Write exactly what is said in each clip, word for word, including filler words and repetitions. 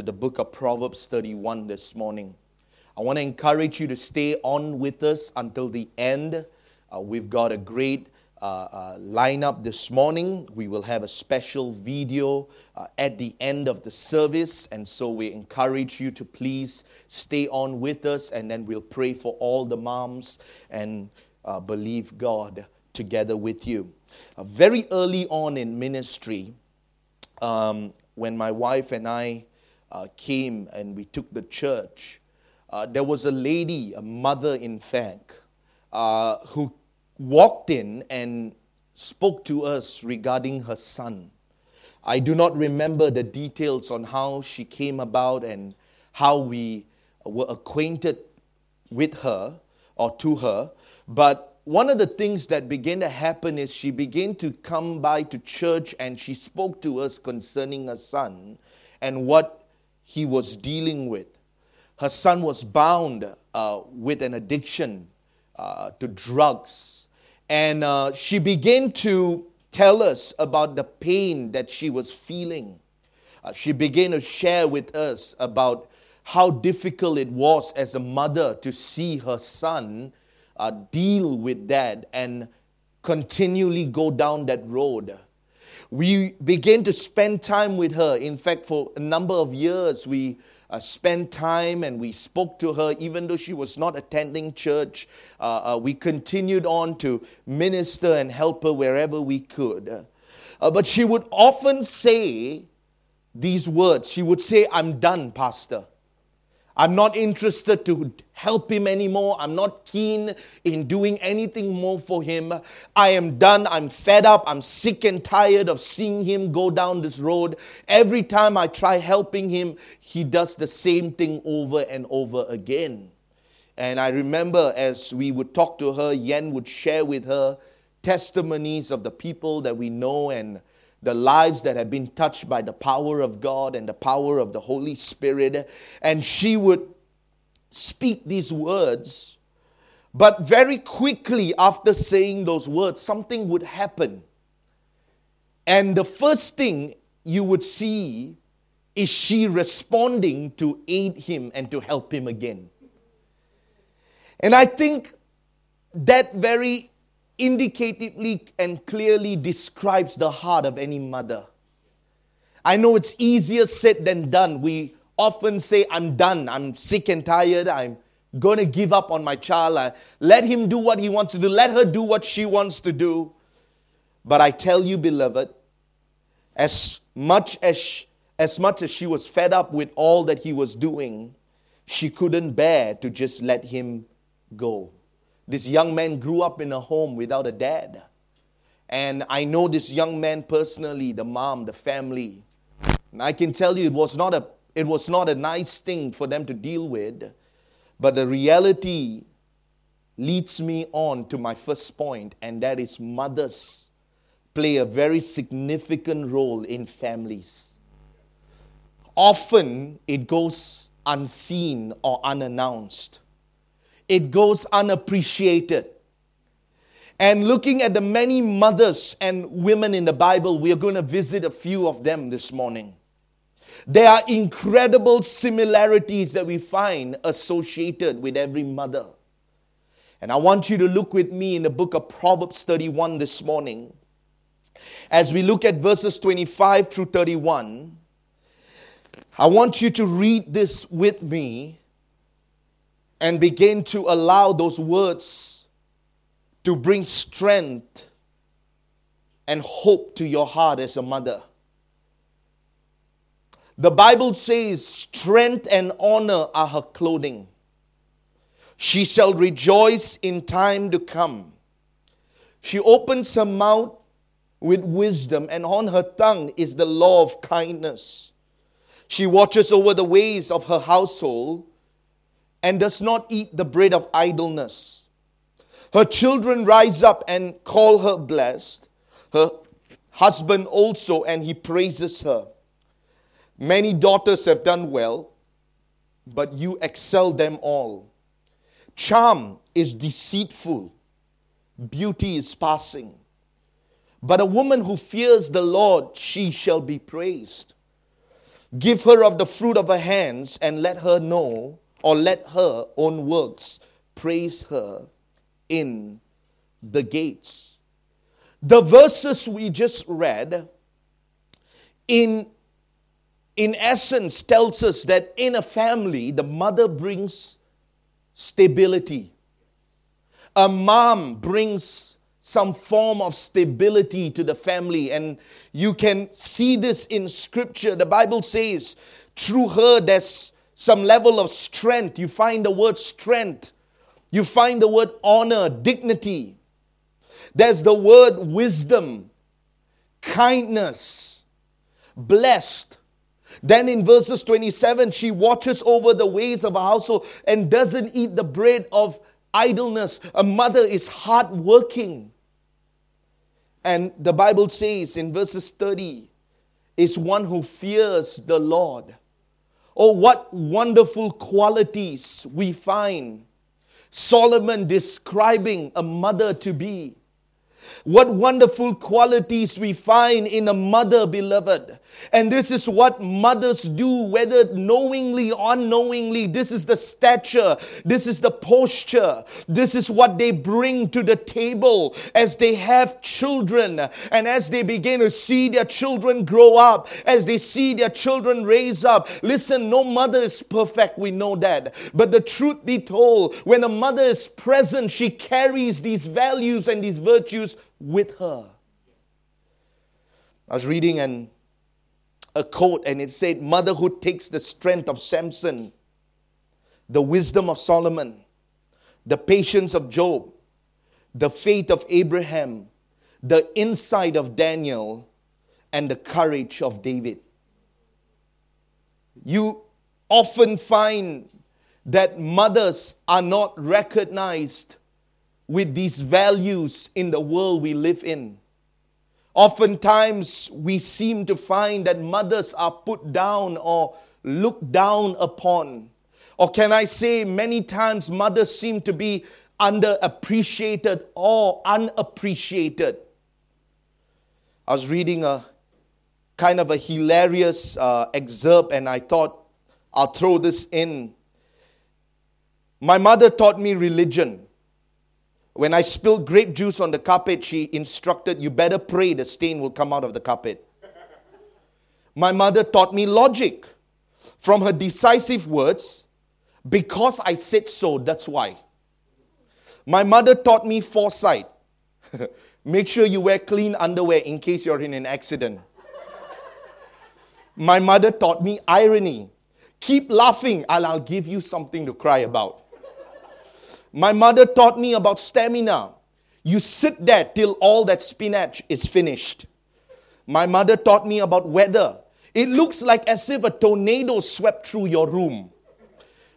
to the book of Proverbs thirty-one this morning. I want to encourage you to stay on with us until the end. Uh, we've got a great uh, uh, lineup this morning. We will have a special video uh, at the end of the service. And so we encourage you to please stay on with us, and then we'll pray for all the moms and uh, believe God together with you. Uh, very early on in ministry, um, when my wife and I uh, came and we took the church, uh, there was a lady, a mother in fact, uh, who walked in and spoke to us regarding her son. I do not remember the details on how she came about and how we were acquainted with her or to her, but one of the things that began to happen is she began to come by to church and she spoke to us concerning her son and what he was dealing with. Her son was bound uh, with an addiction uh, to drugs. And uh, she began to tell us about the pain that she was feeling. Uh, she began to share with us about how difficult it was as a mother to see her son Uh, deal with that and continually go down that road. We began to spend time with her. In fact, for a number of years, we uh, spent time and we spoke to her, even though she was not attending church. Uh, uh, we continued on to minister and help her wherever we could. Uh, but she would often say these words. She would say, "I'm done, Pastor. I'm not interested to help him anymore. I'm not keen in doing anything more for him. I am done. I'm fed up. I'm sick and tired of seeing him go down this road. Every time I try helping him, he does the same thing over and over again." And I remember as we would talk to her, Yen would share with her testimonies of the people that we know and the lives that have been touched by the power of God and the power of the Holy Spirit. And she would speak these words. But very quickly after saying those words, something would happen. And the first thing you would see is she responding to aid him and to help him again. And I think that very indicatively and clearly describes the heart of any mother. I know it's easier said than done. We often say, "I'm done. I'm sick and tired. I'm going to give up on my child. I let him do what he wants to do. Let her do what she wants to do." But I tell you, beloved, as much as she, as much as she was fed up with all that he was doing, she couldn't bear to just let him go. This young man grew up in a home without a dad. And I know this young man personally, the mom, the family. And I can tell you it was not a it was not a nice thing for them to deal with. But the reality leads me on to my first point, and that is mothers play a very significant role in families. Often it goes unseen or unannounced. It goes unappreciated. And looking at the many mothers and women in the Bible, we are going to visit a few of them this morning. There are incredible similarities that we find associated with every mother. And I want you to look with me in the book of Proverbs thirty-one this morning. As we look at verses twenty-five through thirty-one, I want you to read this with me and begin to allow those words to bring strength and hope to your heart as a mother. The Bible says, "Strength and honor are her clothing. She shall rejoice in time to come. She opens her mouth with wisdom, and on her tongue is the law of kindness. She watches over the ways of her household and does not eat the bread of idleness. Her children rise up and call her blessed. Her husband also, and he praises her. Many daughters have done well, but you excel them all. Charm is deceitful. Beauty is passing. But a woman who fears the Lord, she shall be praised. Give her of the fruit of her hands, and let her know, or let her own works praise her in the gates. The verses we just read, in, in essence, tells us that in a family, the mother brings stability. A mom brings some form of stability to the family. And you can see this in Scripture. The Bible says, through her there's some level of strength. You find the word strength. You find the word honor, dignity. There's the word wisdom, kindness, blessed. Then in verses twenty-seven, she watches over the ways of her household and doesn't eat the bread of idleness. A mother is hardworking. And the Bible says in verses thirty, is one who fears the Lord. Oh, what wonderful qualities we find Solomon describing a mother to be. What wonderful qualities we find in a mother, beloved. And this is what mothers do, whether knowingly or unknowingly. This is the stature. This is the posture. This is what they bring to the table as they have children. And as they begin to see their children grow up, as they see their children raise up. Listen, no mother is perfect. We know that. But the truth be told, when a mother is present, she carries these values and these virtues with her. I was reading an a quote, and it said, motherhood takes the strength of Samson, the wisdom of Solomon, the patience of Job, the faith of Abraham, the insight of Daniel, and the courage of David. You often find that mothers are not recognized with these values in the world we live in. Oftentimes, we seem to find that mothers are put down or looked down upon. Or can I say, many times mothers seem to be underappreciated or unappreciated. I was reading a kind of a hilarious uh, excerpt, and I thought, I'll throw this in. My mother taught me religion. When I spilled grape juice on the carpet, she instructed, you better pray the stain will come out of the carpet. My mother taught me logic. From her decisive words, because I said so, that's why. My mother taught me foresight. Make sure you wear clean underwear in case you're in an accident. My mother taught me irony. Keep laughing, and I'll give you something to cry about. My mother taught me about stamina. You sit there till all that spinach is finished. My mother taught me about weather. It looks like as if a tornado swept through your room.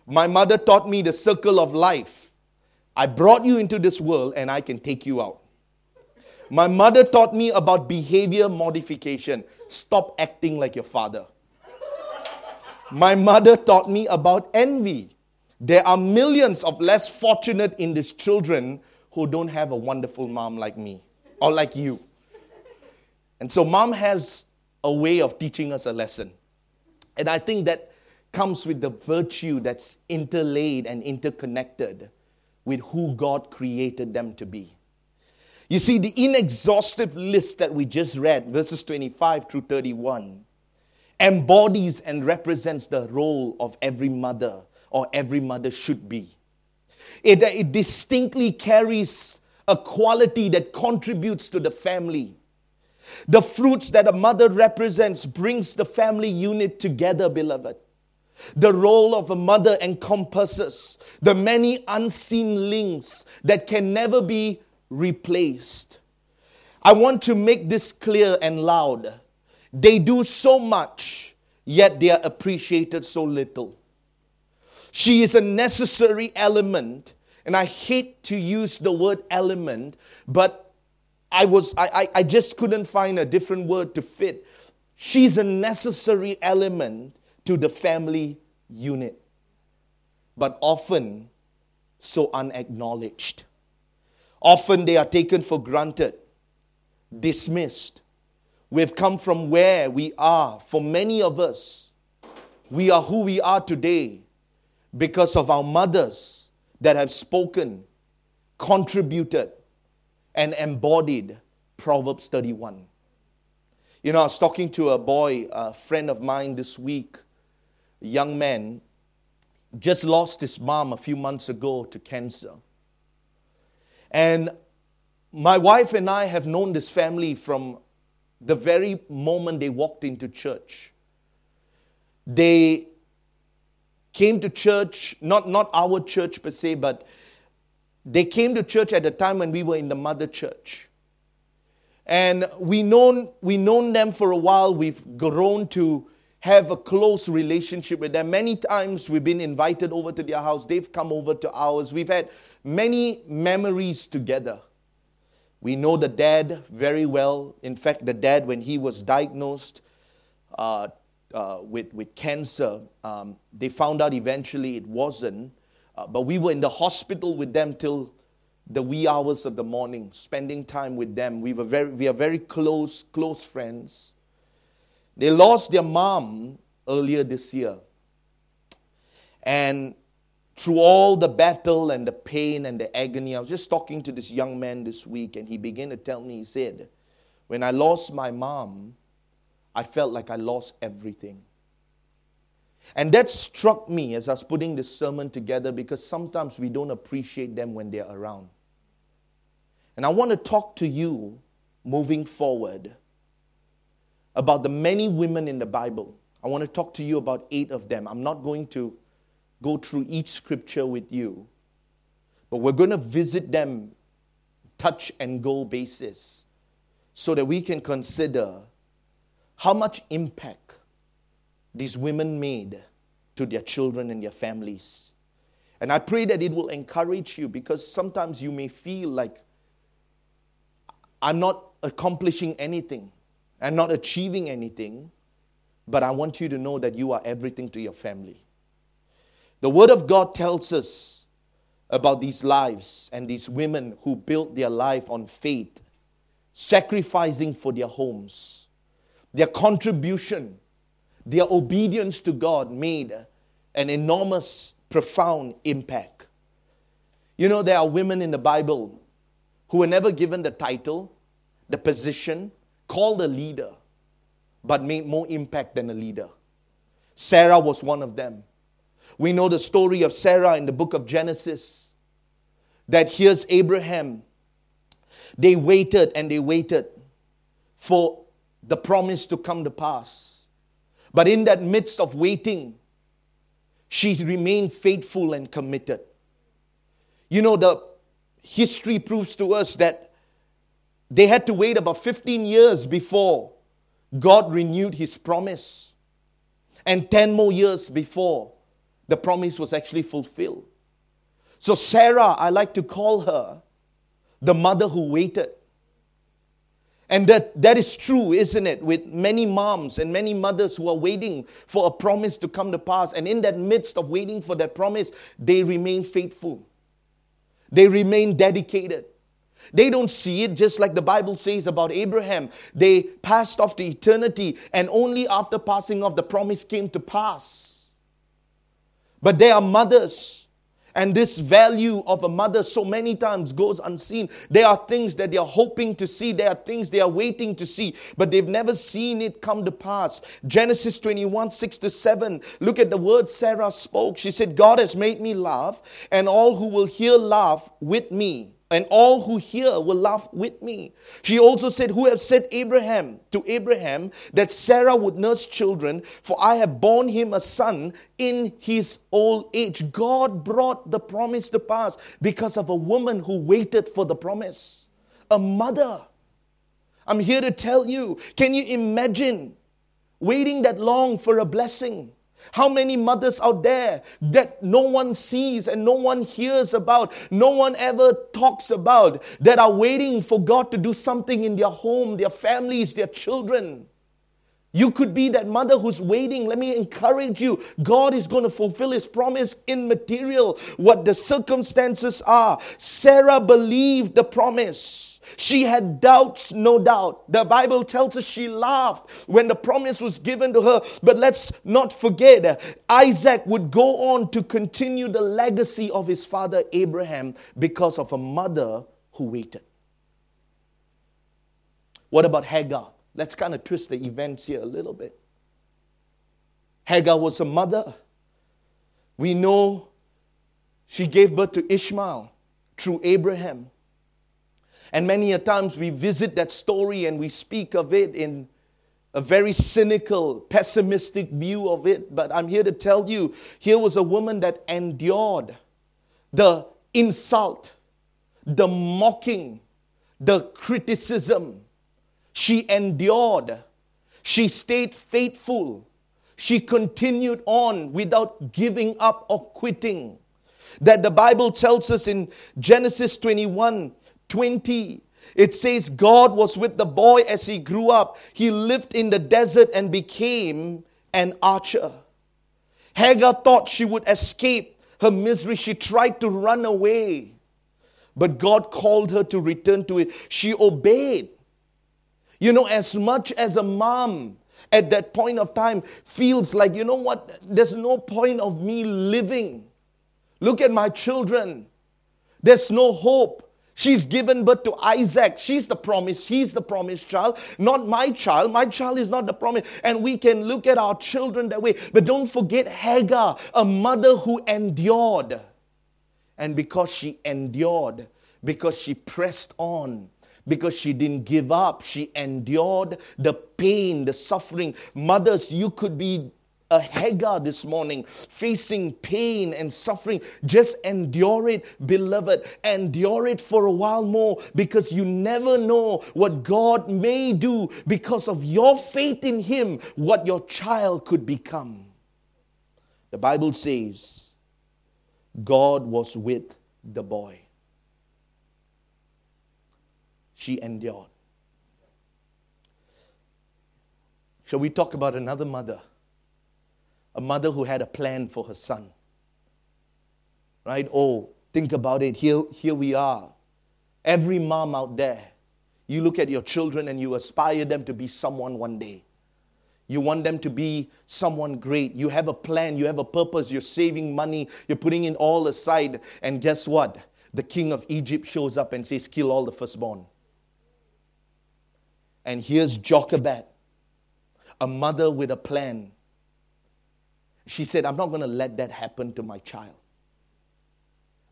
My mother taught me the circle of life. I brought you into this world and I can take you out. My mother taught me about behavior modification. Stop acting like your father. My mother taught me about envy. There are millions of less fortunate in these children who don't have a wonderful mom like me or like you. And so mom has a way of teaching us a lesson. And I think that comes with the virtue that's interlaid and interconnected with who God created them to be. You see, the inexhaustive list that we just read, verses twenty-five through thirty-one, embodies and represents the role of every mother, or every mother should be. It, it distinctly carries a quality that contributes to the family. The fruits that a mother represents brings the family unit together, beloved. The role of a mother encompasses the many unseen links that can never be replaced. I want to make this clear and loud. They do so much, yet they are appreciated so little. She is a necessary element, and I hate to use the word element, but I was I, I, I just couldn't find a different word to fit. She's a necessary element to the family unit, but often so unacknowledged. Often they are taken for granted, dismissed. We've come from where we are, for many of us, We are who we are today because of our mothers that have spoken, contributed, and embodied Proverbs thirty-one. You know, I was talking to a boy, a friend of mine this week, a young man, just lost his mom a few months ago to cancer. And my wife and I have known this family from the very moment they walked into church. They came to church, not, not our church per se, but they came to church at the time when we were in the mother church. And we known we known them for a while. We've grown to have a close relationship with them. Many times we've been invited over to their house. They've come over to ours. We've had many memories together. We know the dad very well. In fact, the dad, when he was diagnosed uh, uh, with, with cancer, um, they found out eventually it wasn't. Uh, but we were in the hospital with them till the wee hours of the morning, spending time with them. We were very, we are very close, close friends. They lost their mom earlier this year. And through all the battle and the pain and the agony, I was just talking to this young man this week, and he began to tell me, he said, when I lost my mom, I felt like I lost everything. And that struck me as I was putting this sermon together, because sometimes we don't appreciate them when they're around. And I want to talk to you moving forward about the many women in the Bible. I want to talk to you about eight of them. I'm not going to go through each scripture with you, but we're going to visit them touch and go basis so that we can consider how much impact these women made to their children and their families. And I pray that it will encourage you, because sometimes you may feel like I'm not accomplishing anything, I'm not achieving anything, but I want you to know that you are everything to your family. The Word of God tells us about these lives and these women who built their life on faith, sacrificing for their homes. Their contribution, their obedience to God made an enormous, profound impact. You know, there are women in the Bible who were never given the title, the position, called a leader, but made more impact than a leader. Sarah was one of them. We know the story of Sarah in the book of Genesis, that here's Abraham. They waited and they waited for the promise to come to pass. But in that midst of waiting, she remained faithful and committed. You know, the history proves to us that they had to wait about fifteen years before God renewed his promise, and ten more years before the promise was actually fulfilled. So Sarah, I like to call her the mother who waited. And that, that is true, isn't it? With many moms and many mothers who are waiting for a promise to come to pass. And in that midst of waiting for that promise, they remain faithful. They remain dedicated. They don't see it, just like the Bible says about Abraham. They passed off to eternity, and only after passing off, the promise came to pass. But they are mothers, and this value of a mother so many times goes unseen. There are things that they are hoping to see. There are things they are waiting to see, but they've never seen it come to pass. Genesis twenty-one, six to seven, look at the word Sarah spoke. She said, God has made me laugh, and all who will hear laugh with me. And all who hear will laugh with me. She also said, who have said Abraham to Abraham that Sarah would nurse children, for I have borne him a son in his old age. God brought the promise to pass because of a woman who waited for the promise. A mother. I'm here to tell you, can you imagine waiting that long for a blessing? How many mothers out there that no one sees and no one hears about, no one ever talks about, that are waiting for God to do something in their home, their families, their children. You could be that mother who's waiting. Let me encourage you. God is going to fulfill His promise in material, what the circumstances are. Sarah believed the promise. She had doubts, no doubt. The Bible tells us she laughed when the promise was given to her. But let's not forget, Isaac would go on to continue the legacy of his father Abraham because of a mother who waited. What about Hagar? Let's kind of twist the events here a little bit. Hagar was a mother. We know she gave birth to Ishmael through Abraham. And many a times we visit that story and we speak of it in a very cynical, pessimistic view of it. But I'm here to tell you, here was a woman that endured the insult, the mocking, the criticism. She endured. She stayed faithful. She continued on without giving up or quitting. That the Bible tells us in Genesis twenty-one twenty, it says, God was with the boy as he grew up. He lived in the desert and became an archer. Hagar thought she would escape her misery. She tried to run away, but God called her to return to it. She obeyed. You know, as much as a mom at that point of time feels like, you know what, there's no point of me living. Look at my children. There's no hope. She's given birth to Isaac. She's the promise. He's the promised child, not my child. My child is not the promise. And we can look at our children that way. But don't forget Hagar, a mother who endured. And because she endured, because she pressed on, because she didn't give up, she endured the pain, the suffering. Mothers, you could be a Hagar this morning, facing pain and suffering. Just endure it, beloved. Endure it for a while more, because you never know what God may do because of your faith in Him, what your child could become. The Bible says, God was with the boy. She endured. Shall we talk about another mother? A mother who had a plan for her son. Right? Oh, think about it. Here, here we are. Every mom out there, you look at your children and you aspire them to be someone one day. You want them to be someone great. You have a plan. You have a purpose. You're saving money. You're putting it all aside. And guess what? The king of Egypt shows up and says, kill all the firstborn. And here's Jochebed, a mother with a plan. She said, I'm not going to let that happen to my child.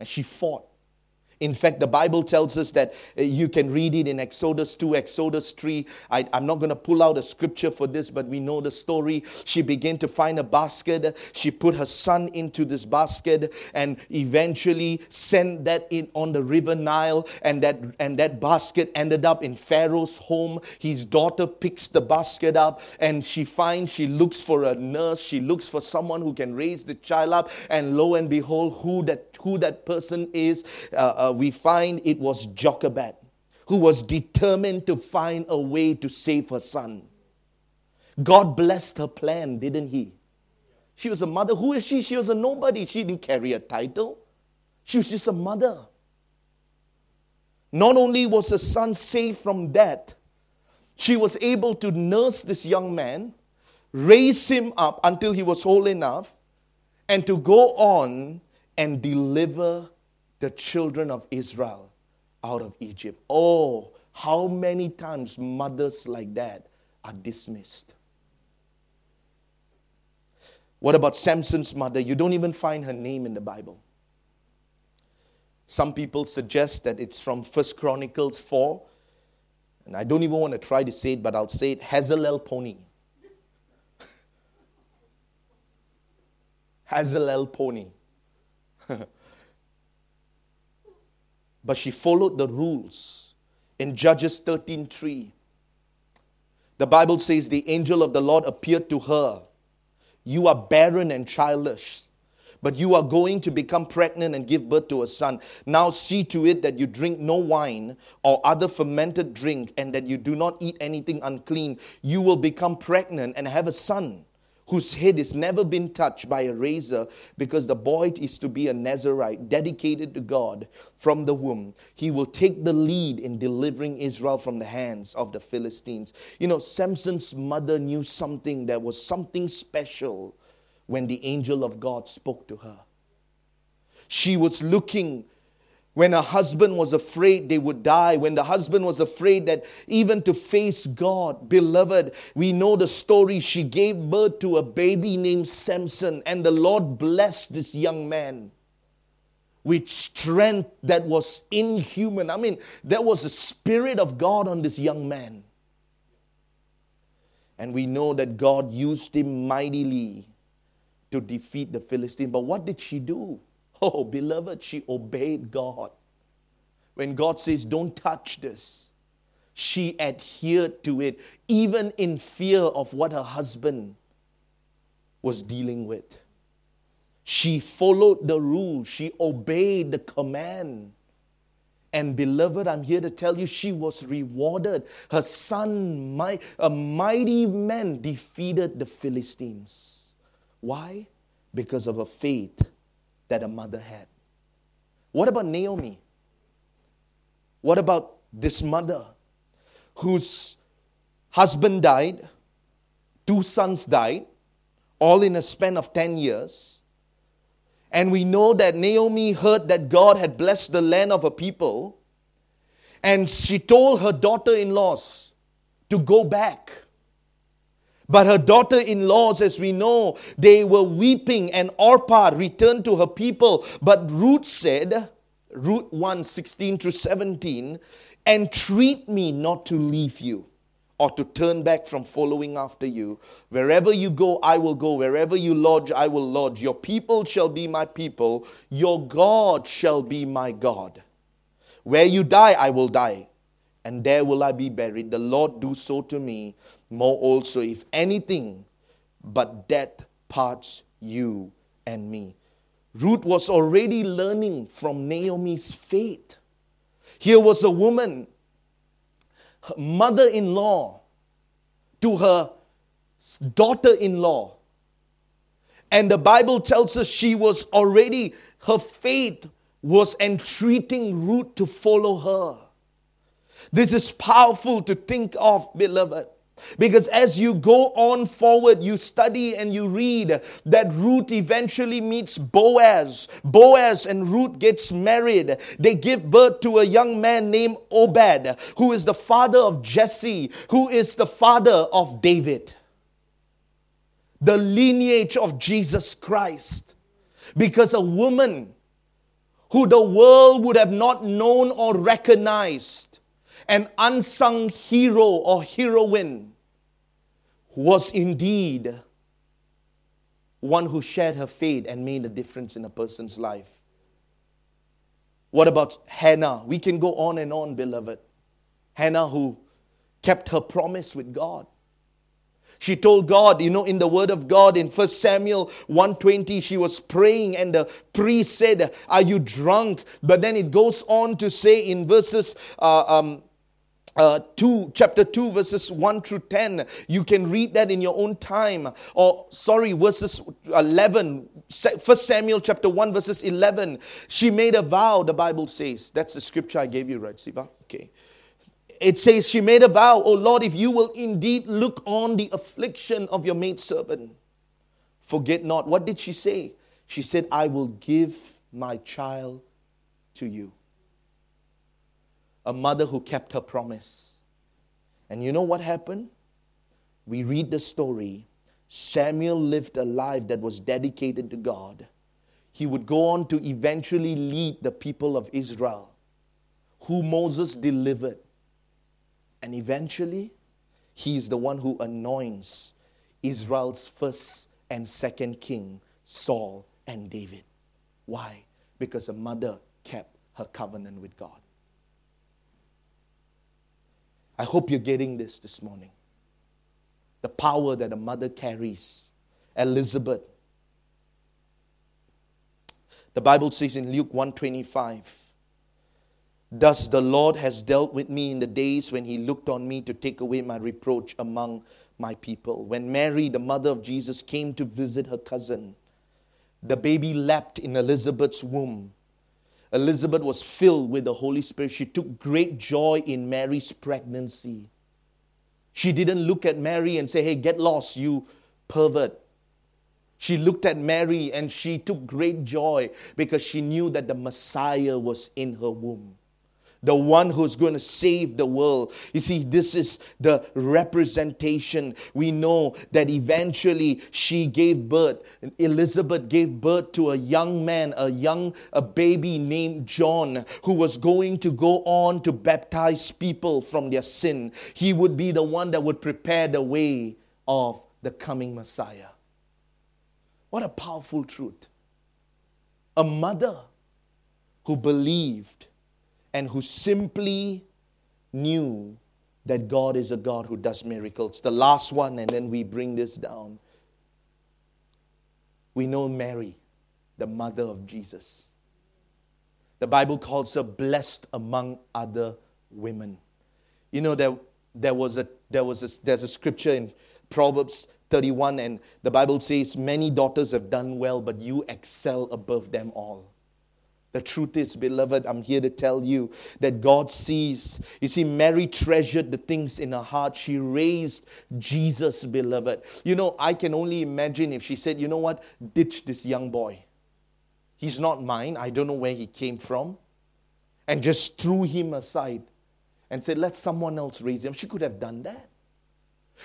And she fought. In fact, the Bible tells us that you can read it in Exodus two, Exodus three. I, I'm not going to pull out a scripture for this, but we know the story. She began to find a basket. She put her son into this basket and eventually sent that in on the river Nile. And that, and that basket ended up in Pharaoh's home. His daughter picks the basket up and she finds, she looks for a nurse. She looks for someone who can raise the child up. And lo and behold, who that, who that person is, uh, uh, we find it was Jochebed, who was determined to find a way to save her son. God blessed her plan, didn't He? She was a mother. Who is she? She was a nobody. She didn't carry a title. She was just a mother. Not only was her son saved from death, she was able to nurse this young man, raise him up until he was old enough, and to go on and deliver the children of Israel out of Egypt. Oh, how many times mothers like that are dismissed. What about Samson's mother? You don't even find her name in the Bible. Some people suggest that it's from First Chronicles four. And I don't even want to try to say it, but I'll say it. Hazalel Poni. Hazalel Poni. But she followed the rules. In Judges thirteen three, the Bible says, the angel of the Lord appeared to her. You are barren and childless, but you are going to become pregnant and give birth to a son. Now see to it that you drink no wine or other fermented drink, and that you do not eat anything unclean. You will become pregnant and have a son, whose head has never been touched by a razor, because the boy is to be a Nazirite, dedicated to God from the womb. He will take the lead in delivering Israel from the hands of the Philistines. You know, Samson's mother knew something. There was something special when the angel of God spoke to her. She was looking. When her husband was afraid they would die, when the husband was afraid that even to face God, beloved, we know the story. She gave birth to a baby named Samson, and the Lord blessed this young man with strength that was inhuman. I mean, there was a spirit of God on this young man. And we know that God used him mightily to defeat the Philistine. But what did she do? Oh, beloved, she obeyed God. When God says, don't touch this, she adhered to it, even in fear of what her husband was dealing with. She followed the rule. She obeyed the command. And beloved, I'm here to tell you, she was rewarded. Her son, my, a mighty man, defeated the Philistines. Why? Because of her faith that a mother had. What about Naomi? What about this mother whose husband died, two sons died, all in a span of ten years? And we know that Naomi heard that God had blessed the land of her people, and she told her daughter-in-laws to go back. But her daughter-in-laws, as we know, they were weeping, and Orpah returned to her people. But Ruth said, Ruth one, sixteen through seventeen, entreat me not to leave you or to turn back from following after you. Wherever you go, I will go. Wherever you lodge, I will lodge. Your people shall be my people. Your God shall be my God. Where you die, I will die, and there will I be buried. The Lord do so to me. More also, if anything but death parts you and me. Ruth was already learning from Naomi's faith. Here was a woman, her mother-in-law to her daughter-in-law. And the Bible tells us she was already, her faith was entreating Ruth to follow her. This is powerful to think of, beloved. Because as you go on forward, you study and you read that Ruth eventually meets Boaz. Boaz and Ruth gets married. They give birth to a young man named Obed, who is the father of Jesse, who is the father of David. The lineage of Jesus Christ. Because a woman who the world would have not known or recognized, an unsung hero or heroine, was indeed one who shared her faith and made a difference in a person's life. What about Hannah? We can go on and on, beloved. Hannah, who kept her promise with God. She told God, you know, in the word of God, in First Samuel one twenty, she was praying and the priest said, are you drunk? But then it goes on to say in verses uh, um, uh, two, chapter two, verses one through ten. You can read that in your own time. Or, sorry, verses eleven. First Samuel chapter one, verses eleven. She made a vow, the Bible says. That's the scripture I gave you, right, Siva? Okay. It says, she made a vow, O Lord, if you will indeed look on the affliction of your maidservant, forget not. What did she say? She said, I will give my child to you. A mother who kept her promise. And you know what happened? We read the story. Samuel lived a life that was dedicated to God. He would go on to eventually lead the people of Israel, who Moses delivered. And eventually, he is the one who anoints Israel's first and second king, Saul and David. Why? Because a mother kept her covenant with God. I hope you're getting this this morning. The power that a mother carries. Elizabeth, The Bible says in Luke one twenty-five, thus the Lord has dealt with me in the days when he looked on me to take away my reproach among my people. When Mary, the mother of Jesus, came to visit her cousin, the baby leapt in Elizabeth's womb. Elizabeth was filled with the Holy Spirit. She took great joy in Mary's pregnancy. She didn't look at Mary and say, hey, get lost, you pervert. She looked at Mary and she took great joy because she knew that the Messiah was in her womb. The one who's going to save the world. You see, this is the representation. We know that eventually she gave birth. Elizabeth gave birth to a young man, a young a baby named John, who was going to go on to baptize people from their sin. He would be the one that would prepare the way of the coming Messiah. What a powerful truth. A mother who believed and who simply knew that God is a God who does miracles. The last one, and then we bring this down. We know Mary, the mother of Jesus. The Bible calls her blessed among other women. You know, there, there was a there was a, there's a scripture in Proverbs thirty-one, and the Bible says, many daughters have done well, but you excel above them all. The truth is, beloved, I'm here to tell you that God sees. You see, Mary treasured the things in her heart. She raised Jesus, beloved. You know, I can only imagine if she said, you know what, ditch this young boy. He's not mine. I don't know where he came from. And just threw him aside and said, let someone else raise him. She could have done that.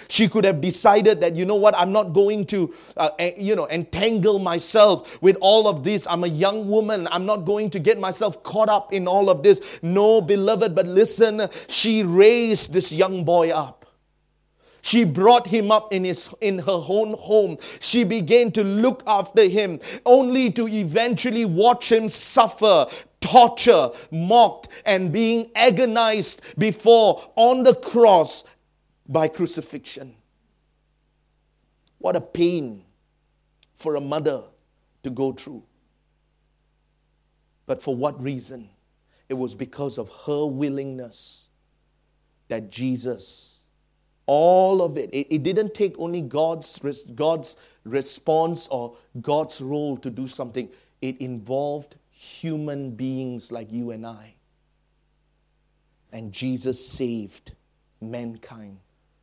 She could have decided that, you know what, I'm not going to, uh, you know, entangle myself with all of this. I'm a young woman. I'm not going to get myself caught up in all of this. No, beloved, but listen, she raised this young boy up. She brought him up in his in her own home. She began to look after him, only to eventually watch him suffer, torture, mocked, and being agonized before on the cross by crucifixion. What a pain for a mother to go through. But for what reason? It was because of her willingness that Jesus, all of it, it, it didn't take only God's, God's response or God's role to do something. It involved human beings like you and I. And Jesus saved mankind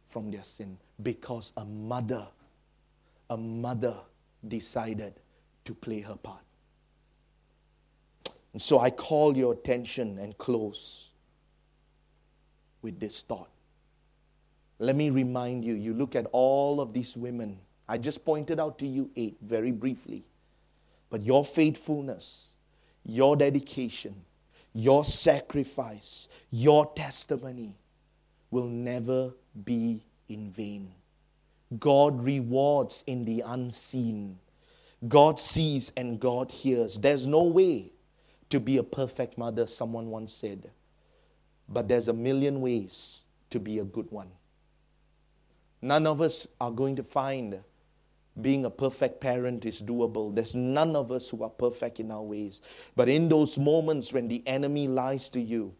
from their sin, because a mother, a mother decided to play her part. And so I call your attention and close with this thought. Let me remind you, you look at all of these women. I just pointed out to you eight very briefly. But your faithfulness, your dedication, your sacrifice, your testimony will never be in vain. God rewards in the unseen. God sees and God hears. There's no way to be a perfect mother, someone once said. But there's a million ways to be a good one. None of us are going to find being a perfect parent is doable. There's none of us who are perfect in our ways. But in those moments when the enemy lies to you,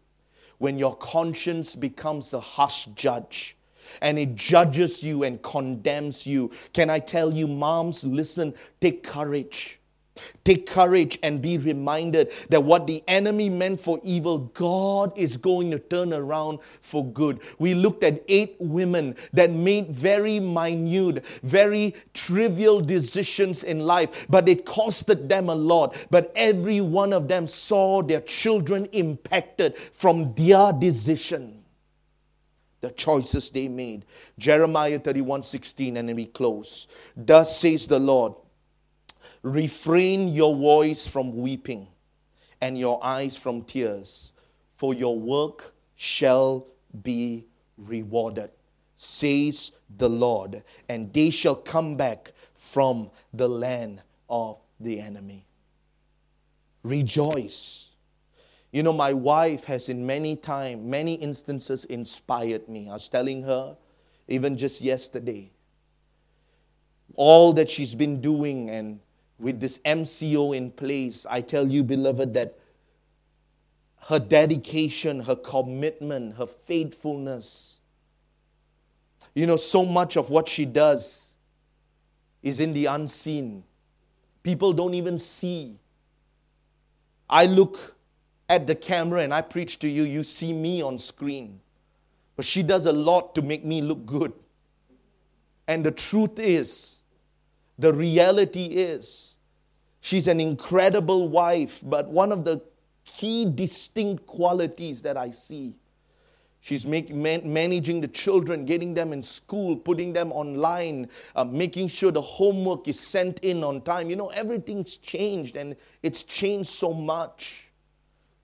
when your conscience becomes a harsh judge and it judges you and condemns you, can I tell you, moms, listen, take courage. Take courage and be reminded that what the enemy meant for evil, God is going to turn around for good. We looked at eight women that made very minute, very trivial decisions in life, but it costed them a lot. But every one of them saw their children impacted from their decision, the choices they made. Jeremiah thirty-one sixteen, and then we close. Thus says the Lord, refrain your voice from weeping and your eyes from tears, for your work shall be rewarded, says the Lord, and they shall come back from the land of the enemy. Rejoice. You know, my wife has in many time, many instances inspired me. I was telling her, even just yesterday, all that she's been doing and with this M C O in place, I tell you, beloved, that her dedication, her commitment, her faithfulness, you know, so much of what she does is in the unseen. People don't even see. I look at the camera and I preach to you, you see me on screen. But she does a lot to make me look good. And the truth is, the reality is, she's an incredible wife, but one of the key distinct qualities that I see, she's make, man, managing the children, getting them in school, putting them online, uh, making sure the homework is sent in on time. You know, everything's changed and it's changed so much.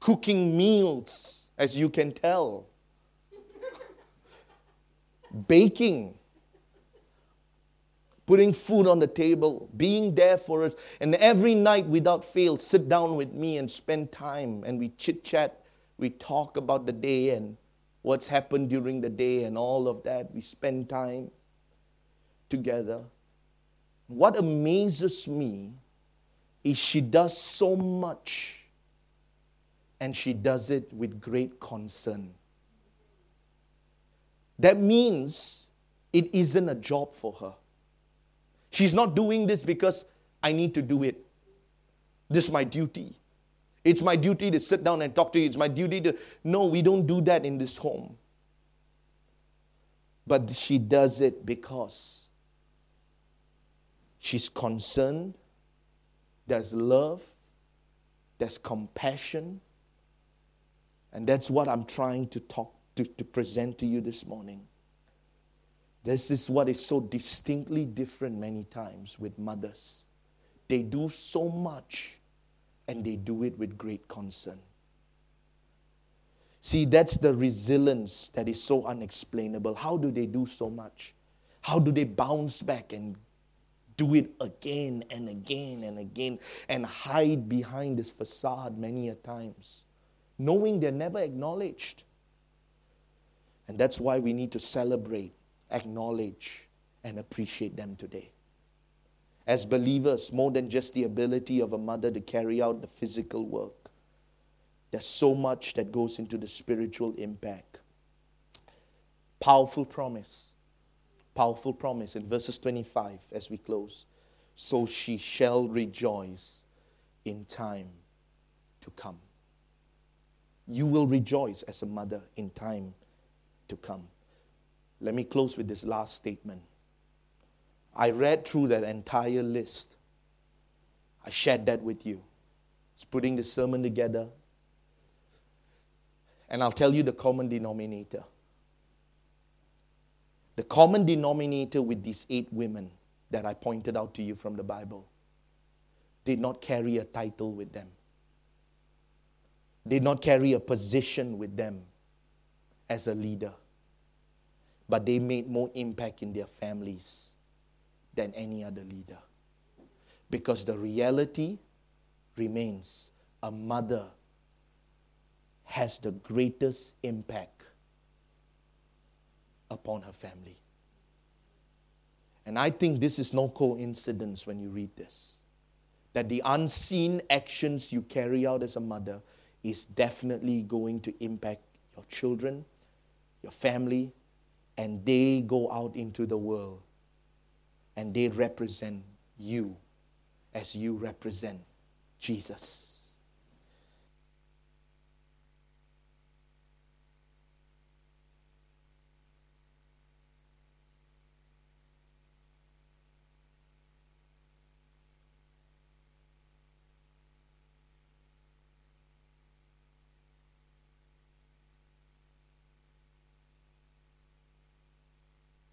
Cooking meals, as you can tell. Baking. Putting food on the table, being there for us. And every night without fail, sit down with me and spend time. And we chit-chat, we talk about the day and what's happened during the day and all of that. We spend time together. What amazes me is she does so much and she does it with great concern. That means it isn't a job for her. She's not doing this because I need to do it. This is my duty. It's my duty to sit down and talk to you. It's my duty to... No, we don't do that in this home. But she does it because she's concerned. There's love. There's compassion. And that's what I'm trying to talk to, to present to you this morning. This is what is so distinctly different many times with mothers. They do so much and they do it with great concern. See, that's the resilience that is so unexplainable. How do they do so much? How do they bounce back and do it again and again and again and hide behind this facade many a times, knowing they're never acknowledged? And that's why we need to celebrate, acknowledge and appreciate them today. As believers, more than just the ability of a mother to carry out the physical work, there's so much that goes into the spiritual impact. Powerful promise. Powerful promise in verses twenty-five as we close. So she shall rejoice in time to come. You will rejoice as a mother in time to come. Let me close with this last statement. I read through that entire list. I shared that with you. It's putting the sermon together. And I'll tell you the common denominator. The common denominator with these eight women that I pointed out to you from the Bible did not carry a title with them. Did not carry a position with them as a leader. But they made more impact in their families than any other leader. Because the reality remains, a mother has the greatest impact upon her family. And I think this is no coincidence when you read this, that the unseen actions you carry out as a mother is definitely going to impact your children, your family, and they go out into the world and they represent you as you represent Jesus.